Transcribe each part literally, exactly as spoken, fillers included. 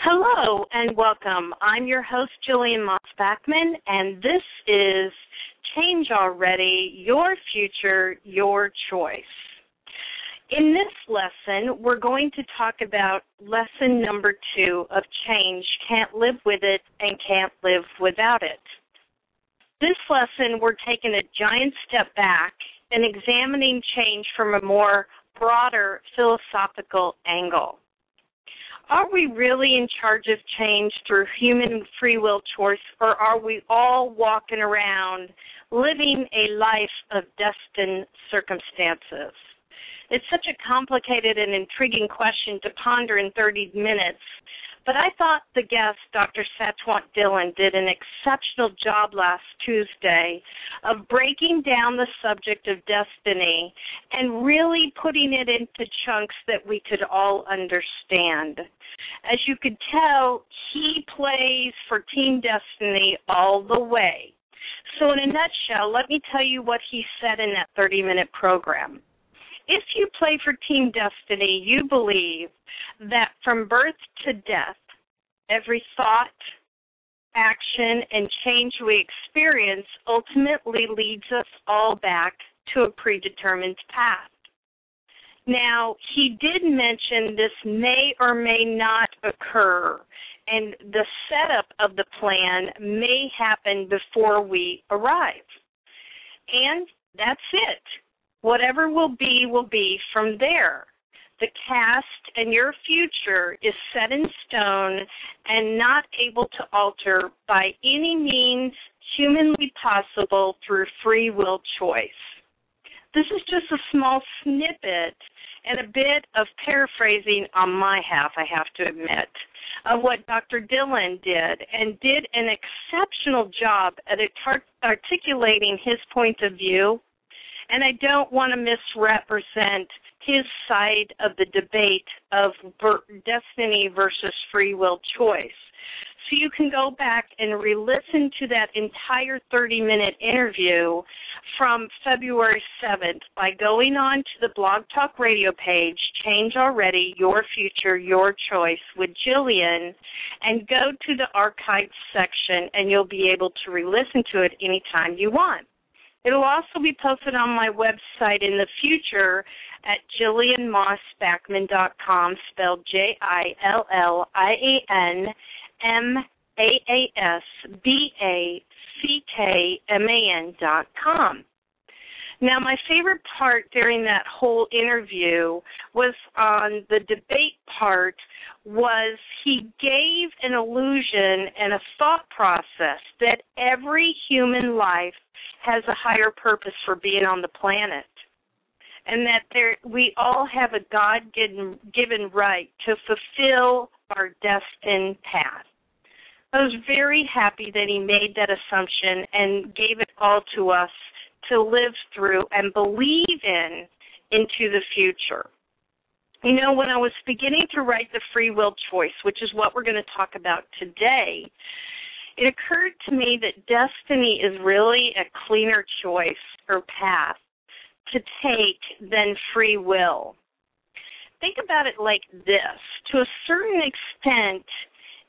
Hello and welcome. I'm your host, Jillian Mossbachman, and this is Change Already, Your Future, Your Choice. In this lesson, we're going to talk about lesson number two of Change, Can't Live With It and Can't Live Without It. This lesson, we're taking a giant step back and examining change from a more broader philosophical angle. Are we really in charge of change through human free will choice, or are we all walking around living a life of destined circumstances? It's such a complicated and intriguing question to ponder in thirty minutes, but I thought the guest, Doctor Satwant Dillon, did an exceptional job last Tuesday of breaking down the subject of destiny and really putting it into chunks that we could all understand. As you could tell, he plays for Team Destiny all the way. So in a nutshell, let me tell you what he said in that thirty-minute program. If you play for Team Destiny, you believe that from birth to death, every thought, action, and change we experience ultimately leads us all back to a predetermined path. Now, he did mention this may or may not occur, and the setup of the plan may happen before we arrive. And that's it. Whatever will be, will be from there. The past and your future is set in stone and not able to alter by any means humanly possible through free will choice. This is just a small snippet and a bit of paraphrasing on my half, I have to admit, of what Doctor Dillon did, and did an exceptional job at articulating his point of view. And I don't want to misrepresent his side of the debate of destiny versus free will choice. So you can go back and re-listen to that entire thirty-minute interview from February seventh by going on to the Blog Talk Radio page, Change Already, Your Future, Your Choice with Jillian, and go to the archive section, and you'll be able to re-listen to it anytime you want. It'll also be posted on my website in the future at Jillian Mossbachman dot com, spelled J I L L I A N M A S B A C K M A N dot com. Now, my favorite part during that whole interview was on the debate part, was he gave an illusion and a thought process that every human life has a higher purpose for being on the planet, and that there, we all have a God-given given right to fulfill our destined path. I was very happy that he made that assumption and gave it all to us to live through and believe in into the future. You know, when I was beginning to write the free will choice, which is what we're going to talk about today, it occurred to me that destiny is really a cleaner choice or path to take than free will. Think about it like this. To a certain extent,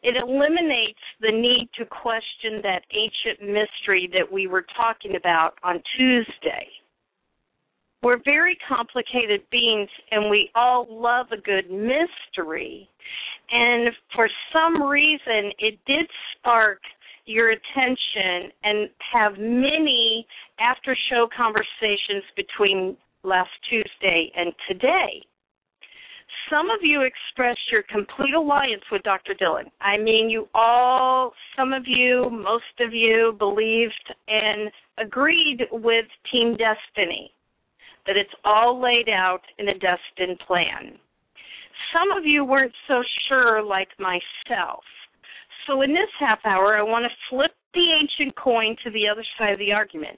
It eliminates the need to question that ancient mystery that we were talking about on Tuesday. We're very complicated beings, and we all love a good mystery. And for some reason, it did spark your attention and have many after-show conversations between last Tuesday and today. Some of you expressed your complete alliance with Doctor Dillon. I mean, you all, some of you, most of you believed and agreed with Team Destiny, that it's all laid out in a destined plan. Some of you weren't so sure, like myself. So in this half hour, I want to flip the ancient coin to the other side of the argument,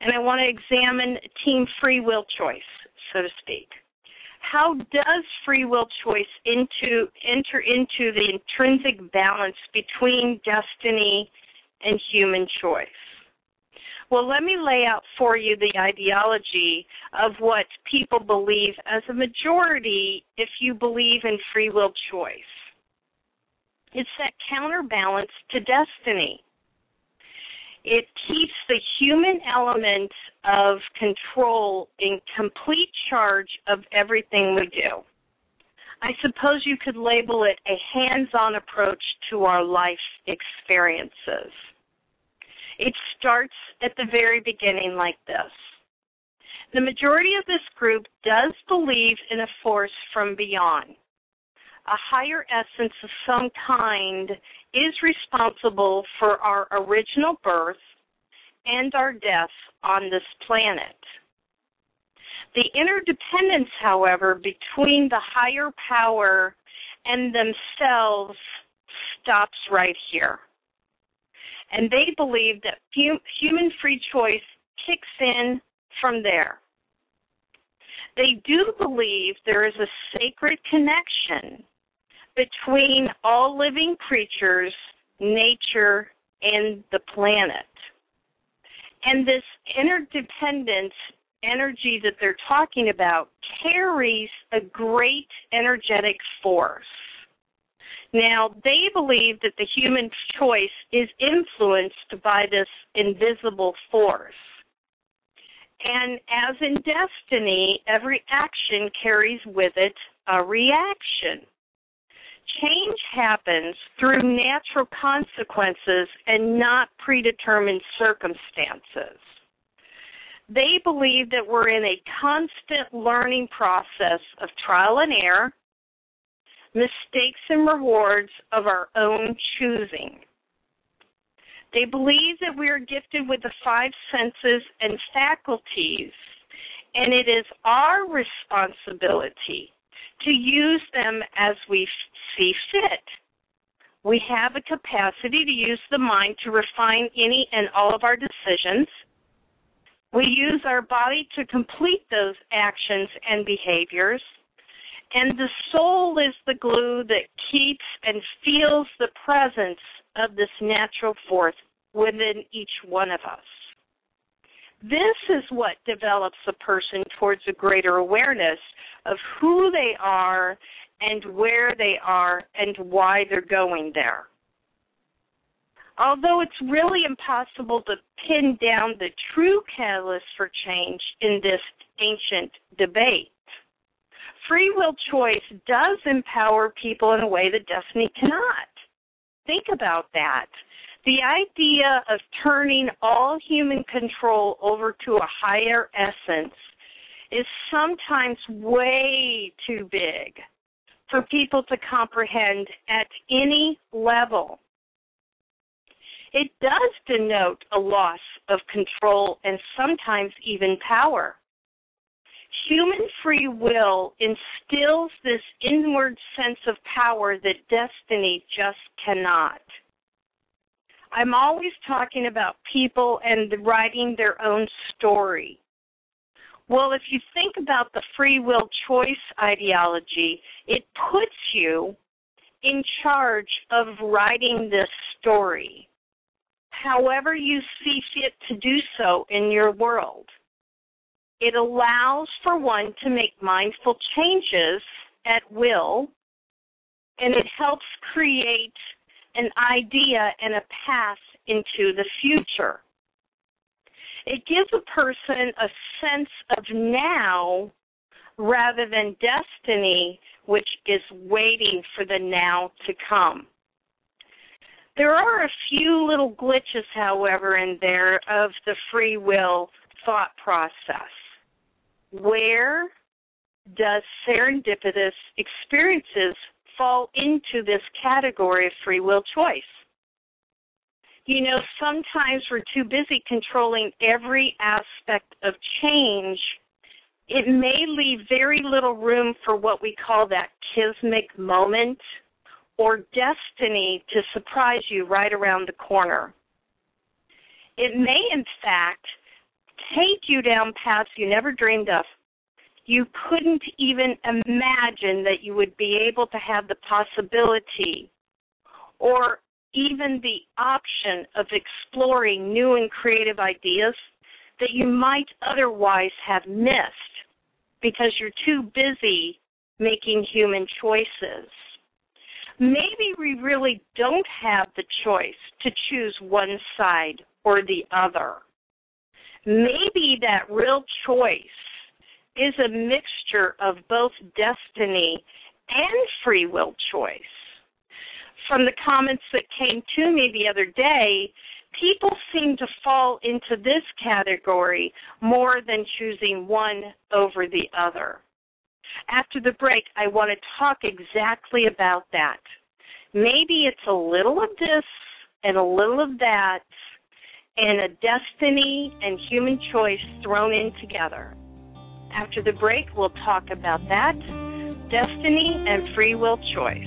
and I want to examine team free will choice, so to speak. How does free will choice into, enter into the intrinsic balance between destiny and human choice? Well, let me lay out for you the ideology of what people believe as a majority if you believe in free will choice. It's that counterbalance to destiny. It keeps the human element of control in complete charge of everything we do. I suppose you could label it a hands-on approach to our life experiences. It starts at the very beginning like this. The majority of this group does believe in a force from beyond. A higher essence of some kind is responsible for our original birth and our death on this planet. The interdependence, however, between the higher power and themselves stops right here. And they believe that human free choice kicks in from there. They do believe there is a sacred connection between all living creatures, nature, and the planet. And this interdependence energy that they're talking about carries a great energetic force. Now, they believe that the human choice is influenced by this invisible force. And as in destiny, every action carries with it a reaction. Change happens through natural consequences and not predetermined circumstances. They believe that we're in a constant learning process of trial and error, mistakes and rewards of our own choosing. They believe that we are gifted with the five senses and faculties, and it is our responsibility to use them as we see fit. We have a capacity to use the mind to refine any and all of our decisions. We use our body to complete those actions and behaviors. And the soul is the glue that keeps and feels the presence of this natural force within each one of us. This is what develops a person towards a greater awareness of who they are and where they are and why they're going there. Although it's really impossible to pin down the true catalyst for change in this ancient debate, free will choice does empower people in a way that destiny cannot. Think about that. The idea of turning all human control over to a higher essence is sometimes way too big for people to comprehend at any level. It does denote a loss of control and sometimes even power. Human free will instills this inward sense of power that destiny just cannot. I'm always talking about people and writing their own story. Well, if you think about the free will choice ideology, it puts you in charge of writing this story, however you see fit to do so in your world. It allows for one to make mindful changes at will and it helps create an idea and a path into the future. It gives a person a sense of now rather than destiny, which is waiting for the now to come. There are a few little glitches, however, in there of the free will thought process. Where does serendipitous experiences fall into this category of free will choice? You know, sometimes we're too busy controlling every aspect of change. It may leave very little room for what we call that kismic moment or destiny to surprise you right around the corner. It may, in fact, take you down paths you never dreamed of. You couldn't even imagine that you would be able to have the possibility or even the option of exploring new and creative ideas that you might otherwise have missed because you're too busy making human choices. Maybe we really don't have the choice to choose one side or the other. Maybe that real choice is a mixture of both destiny and free will choice. From the comments that came to me the other day, people seem to fall into this category more than choosing one over the other. After the break, I want to talk exactly about that. Maybe it's a little of this and a little of that, and a destiny and human choice thrown in together. After the break, we'll talk about that, destiny and free will choice.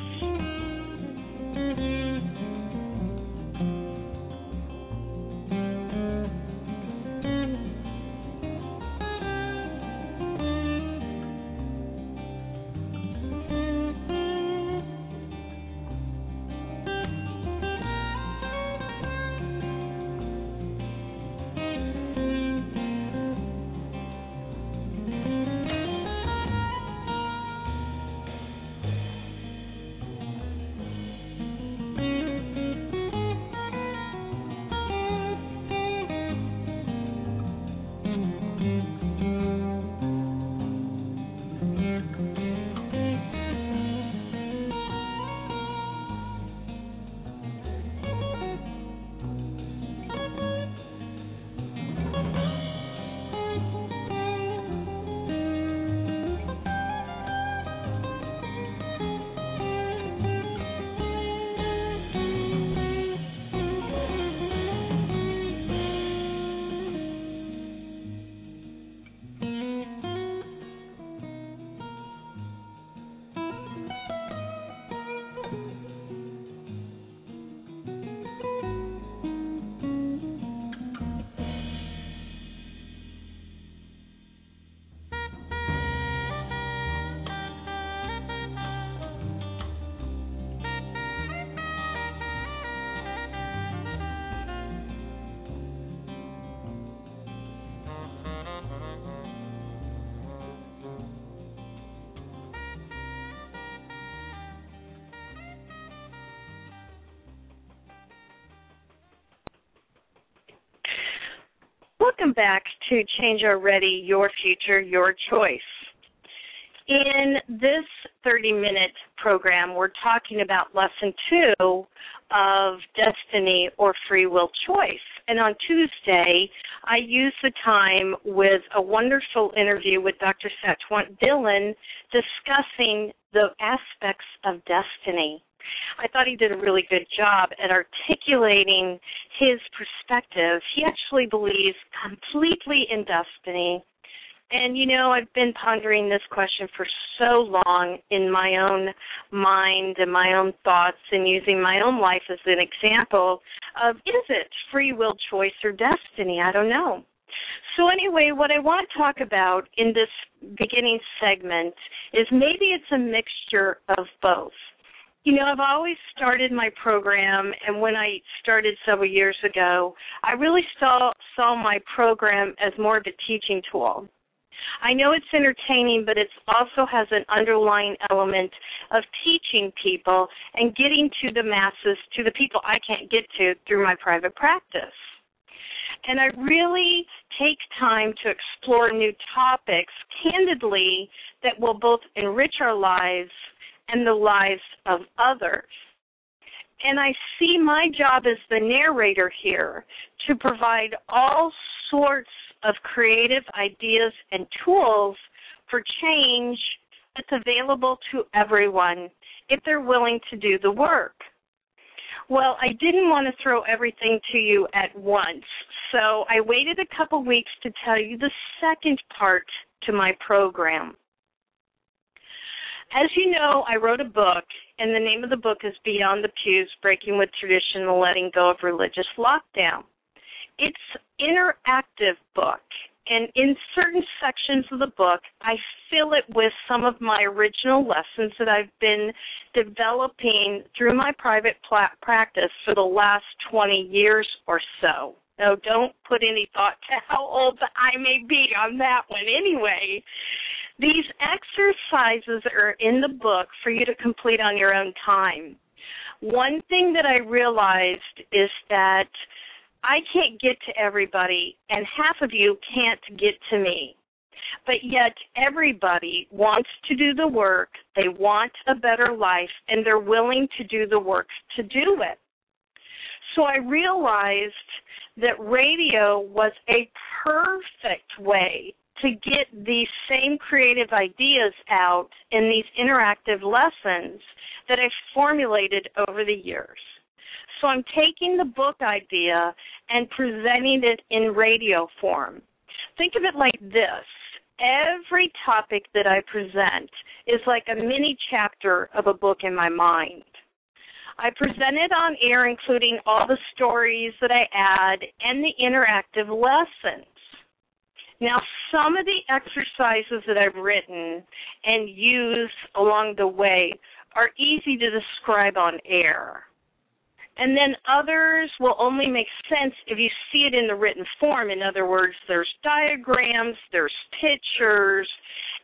Welcome back to Change Already, Your Future, Your Choice. In this thirty-minute program, we're talking about Lesson two of Destiny or Free Will Choice. And on Tuesday, I used the time with a wonderful interview with Doctor Satwant Dillon discussing the aspects of destiny. I thought he did a really good job at articulating his perspective. He actually believes completely in destiny. And, you know, I've been pondering this question for so long in my own mind and my own thoughts and using my own life as an example of, is it free will, choice, or destiny? I don't know. So anyway, what I want to talk about in this beginning segment is maybe it's a mixture of both. You know, I've always started my program, and when I started several years ago, I really saw, saw my program as more of a teaching tool. I know it's entertaining, but it also has an underlying element of teaching people and getting to the masses, to the people I can't get to through my private practice. And I really take time to explore new topics candidly that will both enrich our lives and the lives of others. And I see my job as the narrator here to provide all sorts of creative ideas and tools for change that's available to everyone if they're willing to do the work. Well, I didn't want to throw everything to you at once, so I waited a couple weeks to tell you the second part to my program. As you know, I wrote a book, and the name of the book is Beyond the Pews, Breaking with Tradition and Letting Go of Religious Lockdown. It's an interactive book, and in certain sections of the book, I fill it with some of my original lessons that I've been developing through my private practice for the last twenty years or so. Now, don't put any thought to how old I may be on that one anyway. These exercises are in the book for you to complete on your own time. One thing that I realized is that I can't get to everybody, and half of you can't get to me. But yet everybody wants to do the work, they want a better life, and they're willing to do the work to do it. So I realized that radio was a perfect way to get these same creative ideas out in these interactive lessons that I've formulated over the years. So I'm taking the book idea and presenting it in radio form. Think of it like this. Every topic that I present is like a mini chapter of a book in my mind. I present it on air, including all the stories that I add and the interactive lessons. Now, some of the exercises that I've written and used along the way are easy to describe on air. And then others will only make sense if you see it in the written form. In other words, there's diagrams, there's pictures,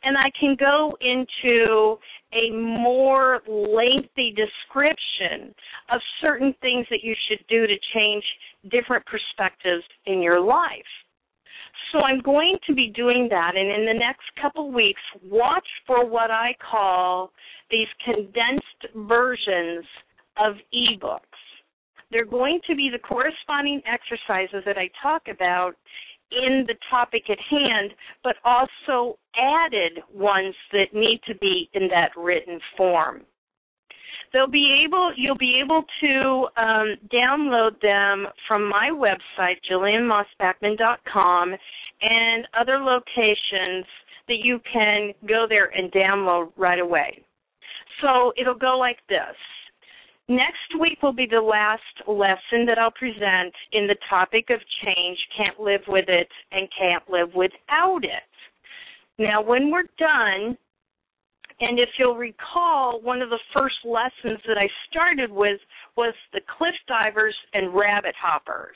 and I can go into a more lengthy description of certain things that you should do to change different perspectives in your life. So I'm going to be doing that, and in the next couple weeks, watch for what I call these condensed versions of ebooks. They're going to be the corresponding exercises that I talk about in the topic at hand, but also added ones that need to be in that written form. They'll be able, you'll be able to um, download them from my website, Jillian Mossbachman dot com, and other locations that you can go there and download right away. So it'll go like this. Next week will be the last lesson that I'll present in the topic of change, can't live with it, and can't live without it. Now, when we're done, and if you'll recall, one of the first lessons that I started with was the cliff divers and rabbit hoppers.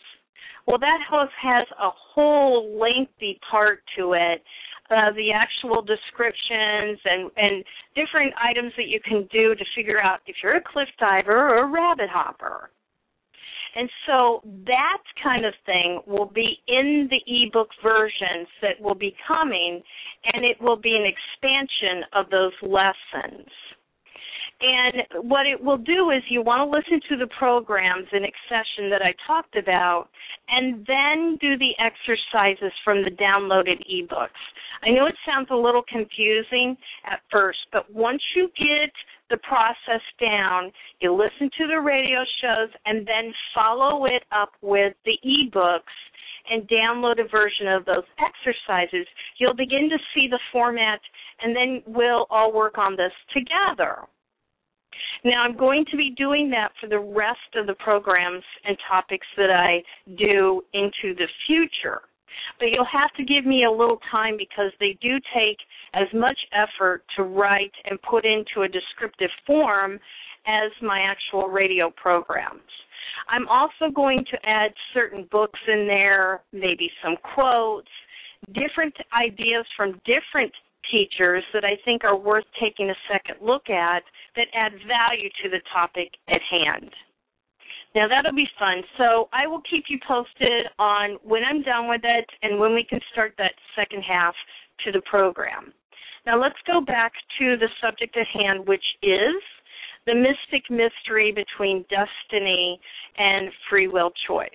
Well, that has a whole lengthy part to it, uh, the actual descriptions and, and different items that you can do to figure out if you're a cliff diver or a rabbit hopper. And so that kind of thing will be in the ebook versions that will be coming, and it will be an expansion of those lessons. And what it will do is you want to listen to the programs in accession that I talked about and then do the exercises from the downloaded ebooks. I know it sounds a little confusing at first, but once you get the process down, you listen to the radio shows, and then follow it up with the ebooks and download a version of those exercises. You'll begin to see the format, and then we'll all work on this together. Now, I'm going to be doing that for the rest of the programs and topics that I do into the future. But you'll have to give me a little time because they do take as much effort to write and put into a descriptive form as my actual radio programs. I'm also going to add certain books in there, maybe some quotes, different ideas from different teachers that I think are worth taking a second look at that add value to the topic at hand. Now, that'll be fun. So I will keep you posted on when I'm done with it and when we can start that second half to the program. Now, let's go back to the subject at hand, which is the mystic mystery between destiny and free will choice.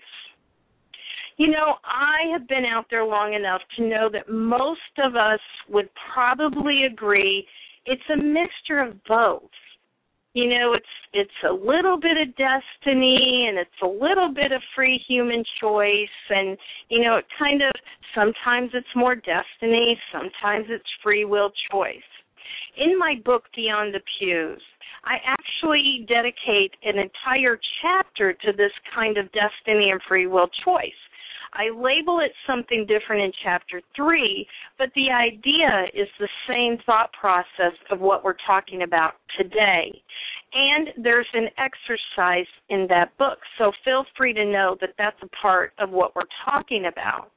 You know, I have been out there long enough to know that most of us would probably agree it's a mixture of both. You know, it's it's a little bit of destiny and it's a little bit of free human choice, and, you know, it kind of, sometimes it's more destiny, sometimes it's free will choice. In my book, Beyond the Pews, I actually dedicate an entire chapter to this kind of destiny and free will choice. I label it something different in Chapter three, but the idea is the same thought process of what we're talking about today. And there's an exercise in that book, so feel free to know that that's a part of what we're talking about.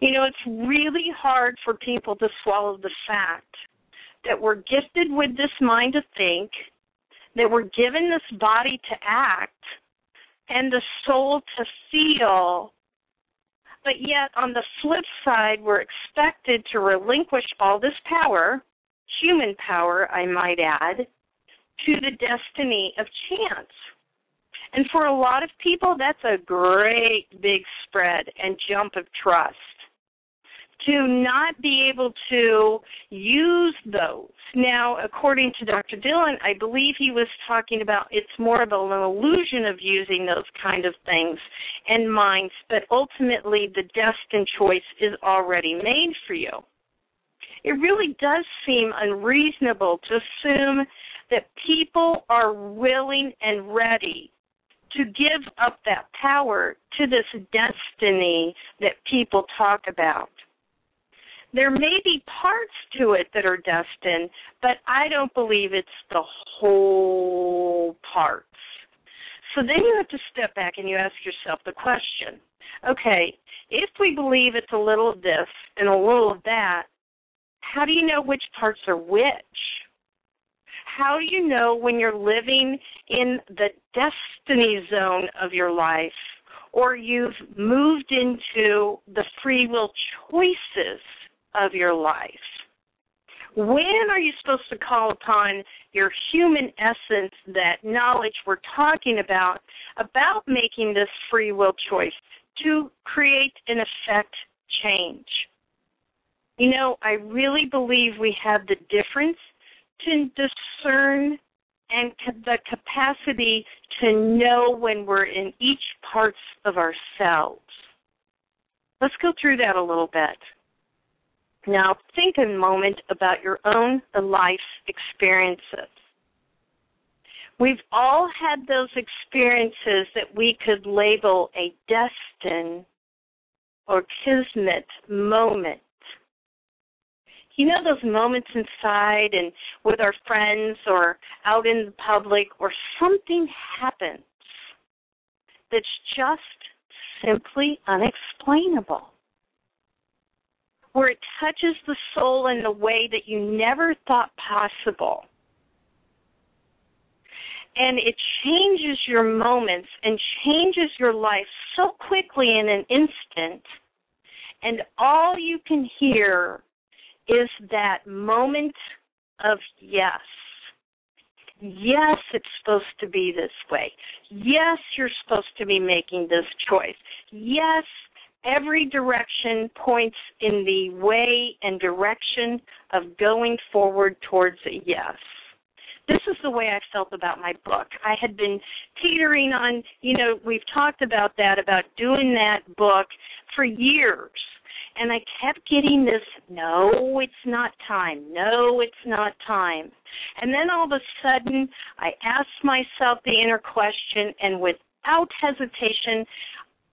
You know, it's really hard for people to swallow the fact that we're gifted with this mind to think, that we're given this body to act, and the soul to feel. But yet, on the flip side, we're expected to relinquish all this power, human power, I might add, to the destiny of chance. And for a lot of people, that's a great big spread and jump of trust. To not be able to use those. Now, according to Doctor Dillon, I believe he was talking about it's more of an illusion of using those kind of things and minds, but ultimately the destined choice is already made for you. It really does seem unreasonable to assume that people are willing and ready to give up that power to this destiny that people talk about. There may be parts to it that are destined, but I don't believe it's the whole parts. So then you have to step back and you ask yourself the question, okay, if we believe it's a little of this and a little of that, how do you know which parts are which? How do you know when you're living in the destiny zone of your life or you've moved into the free will choices of your life? When are you supposed to call upon your human essence, that knowledge we're talking about, about making this free will choice to create and affect change? You know, I really believe we have the difference to discern and the capacity to know when we're in each parts of ourselves. Let's go through that a little bit. Now, think a moment about your own life experiences. We've all had those experiences that we could label a destined or kismet moment. You know those moments inside and with our friends or out in the public, or something happens that's just simply unexplainable, where it touches the soul in a way that you never thought possible. And it changes your moments and changes your life so quickly in an instant, and all you can hear is that moment of yes. Yes, it's supposed to be this way. Yes, you're supposed to be making this choice. Yes, every direction points in the way and direction of going forward towards a yes. This is the way I felt about my book. I had been teetering on, you know, we've talked about that, about doing that book for years. And I kept getting this, no, it's not time. No, it's not time. And then all of a sudden, I asked myself the inner question, and without hesitation,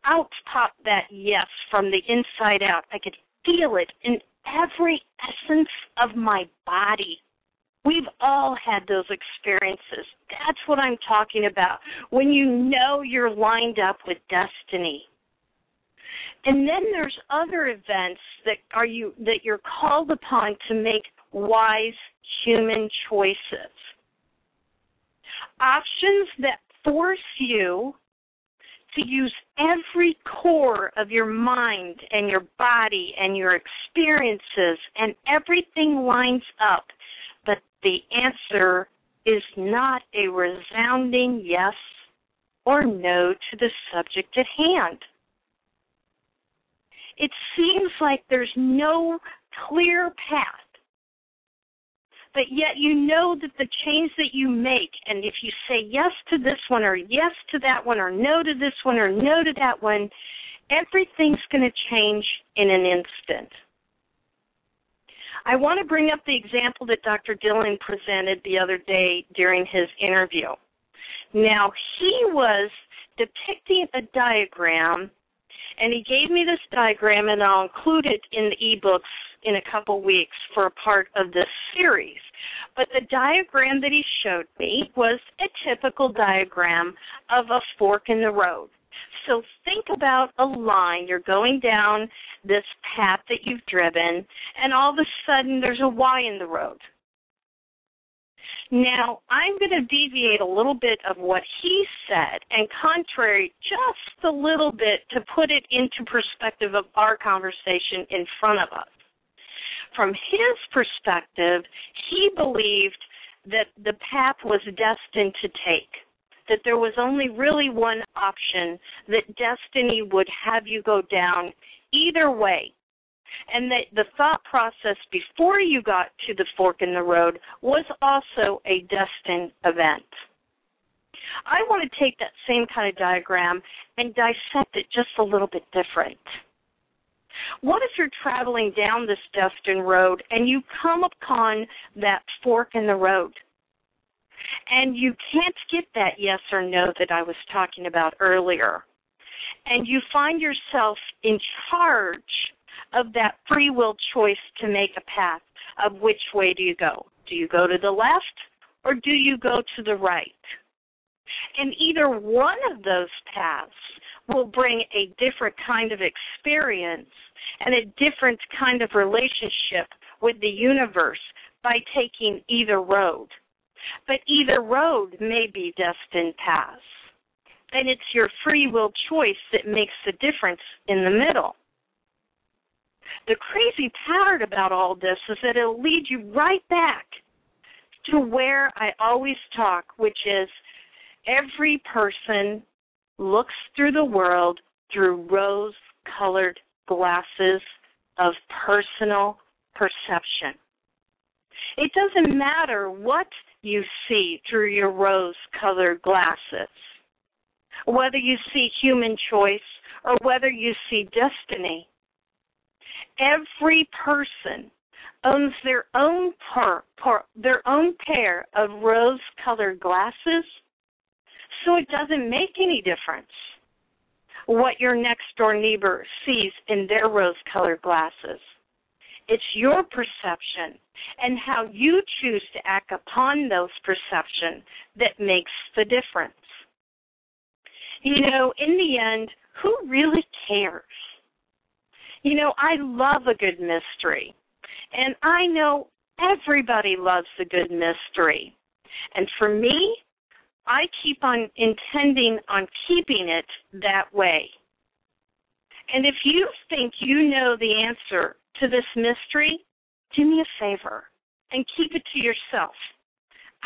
out popped that yes from the inside out. I could feel it in every essence of my body. We've all had those experiences. That's what I'm talking about, when you know you're lined up with destiny. And then there's other events that are you that you're called upon to make wise human choices. Options that force you to use every core of your mind and your body and your experiences, and everything lines up, but the answer is not a resounding yes or no to the subject at hand. It seems like there's no clear path, but yet you know that the change that you make, and if you say yes to this one or yes to that one or no to this one or no to that one, everything's going to change in an instant. I want to bring up the example that Doctor Dillon presented the other day during his interview. Now, he was depicting a diagram, and he gave me this diagram, and I'll include it in the ebooks in a couple weeks for a part of this series. But the diagram that he showed me was a typical diagram of a fork in the road. So think about a line. You're going down this path that you've driven, and all of a sudden there's a Y in the road. Now, I'm going to deviate a little bit of what he said, and contrary just a little bit to put it into perspective of our conversation in front of us. From his perspective, he believed that the path was destined to take, that there was only really one option, that destiny would have you go down either way, and that the thought process before you got to the fork in the road was also a destined event. I want to take that same kind of diagram and dissect it just a little bit different. What if you're traveling down this destined road and you come upon that fork in the road, and you can't get that yes or no that I was talking about earlier, and you find yourself in charge of that free will choice to make a path of which way do you go? Do you go to the left or do you go to the right? And either one of those paths will bring a different kind of experience and a different kind of relationship with the universe by taking either road. But either road may be destined paths, and it's your free will choice that makes the difference in the middle. The crazy part about all this is that it'll lead you right back to where I always talk, which is every person looks through the world through rose-colored glasses of personal perception. It doesn't matter what you see through your rose-colored glasses, whether you see human choice or whether you see destiny. Every person owns their own par, par, their own pair of rose-colored glasses, so it doesn't make any difference what your next-door neighbor sees in their rose-colored glasses. It's your perception and how you choose to act upon those perceptions that makes the difference. You know, in the end, who really cares? You know, I love a good mystery, and I know everybody loves a good mystery. And for me, I keep on intending on keeping it that way. And if you think you know the answer to this mystery, do me a favor and keep it to yourself.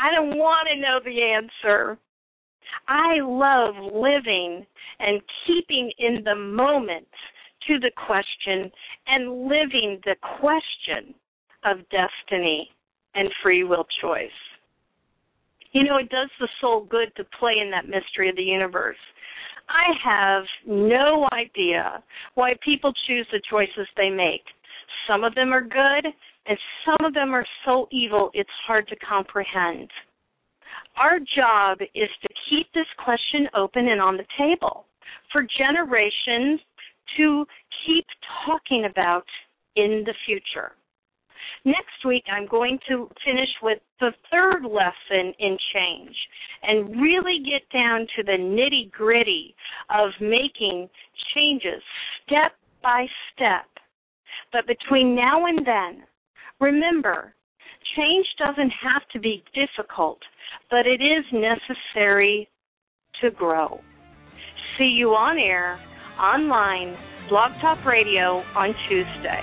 I don't want to know the answer. I love living and keeping in the moment to the question and living the question of destiny and free will choice. You know, it does the soul good to play in that mystery of the universe. I have no idea why people choose the choices they make. Some of them are good, and some of them are so evil it's hard to comprehend. Our job is to keep this question open and on the table for generations to keep talking about in the future. Next week, I'm going to finish with the third lesson in change and really get down to the nitty-gritty of making changes step by step. But between now and then, remember, change doesn't have to be difficult, but it is necessary to grow. See you on air, online, Blog Talk Radio on Tuesday.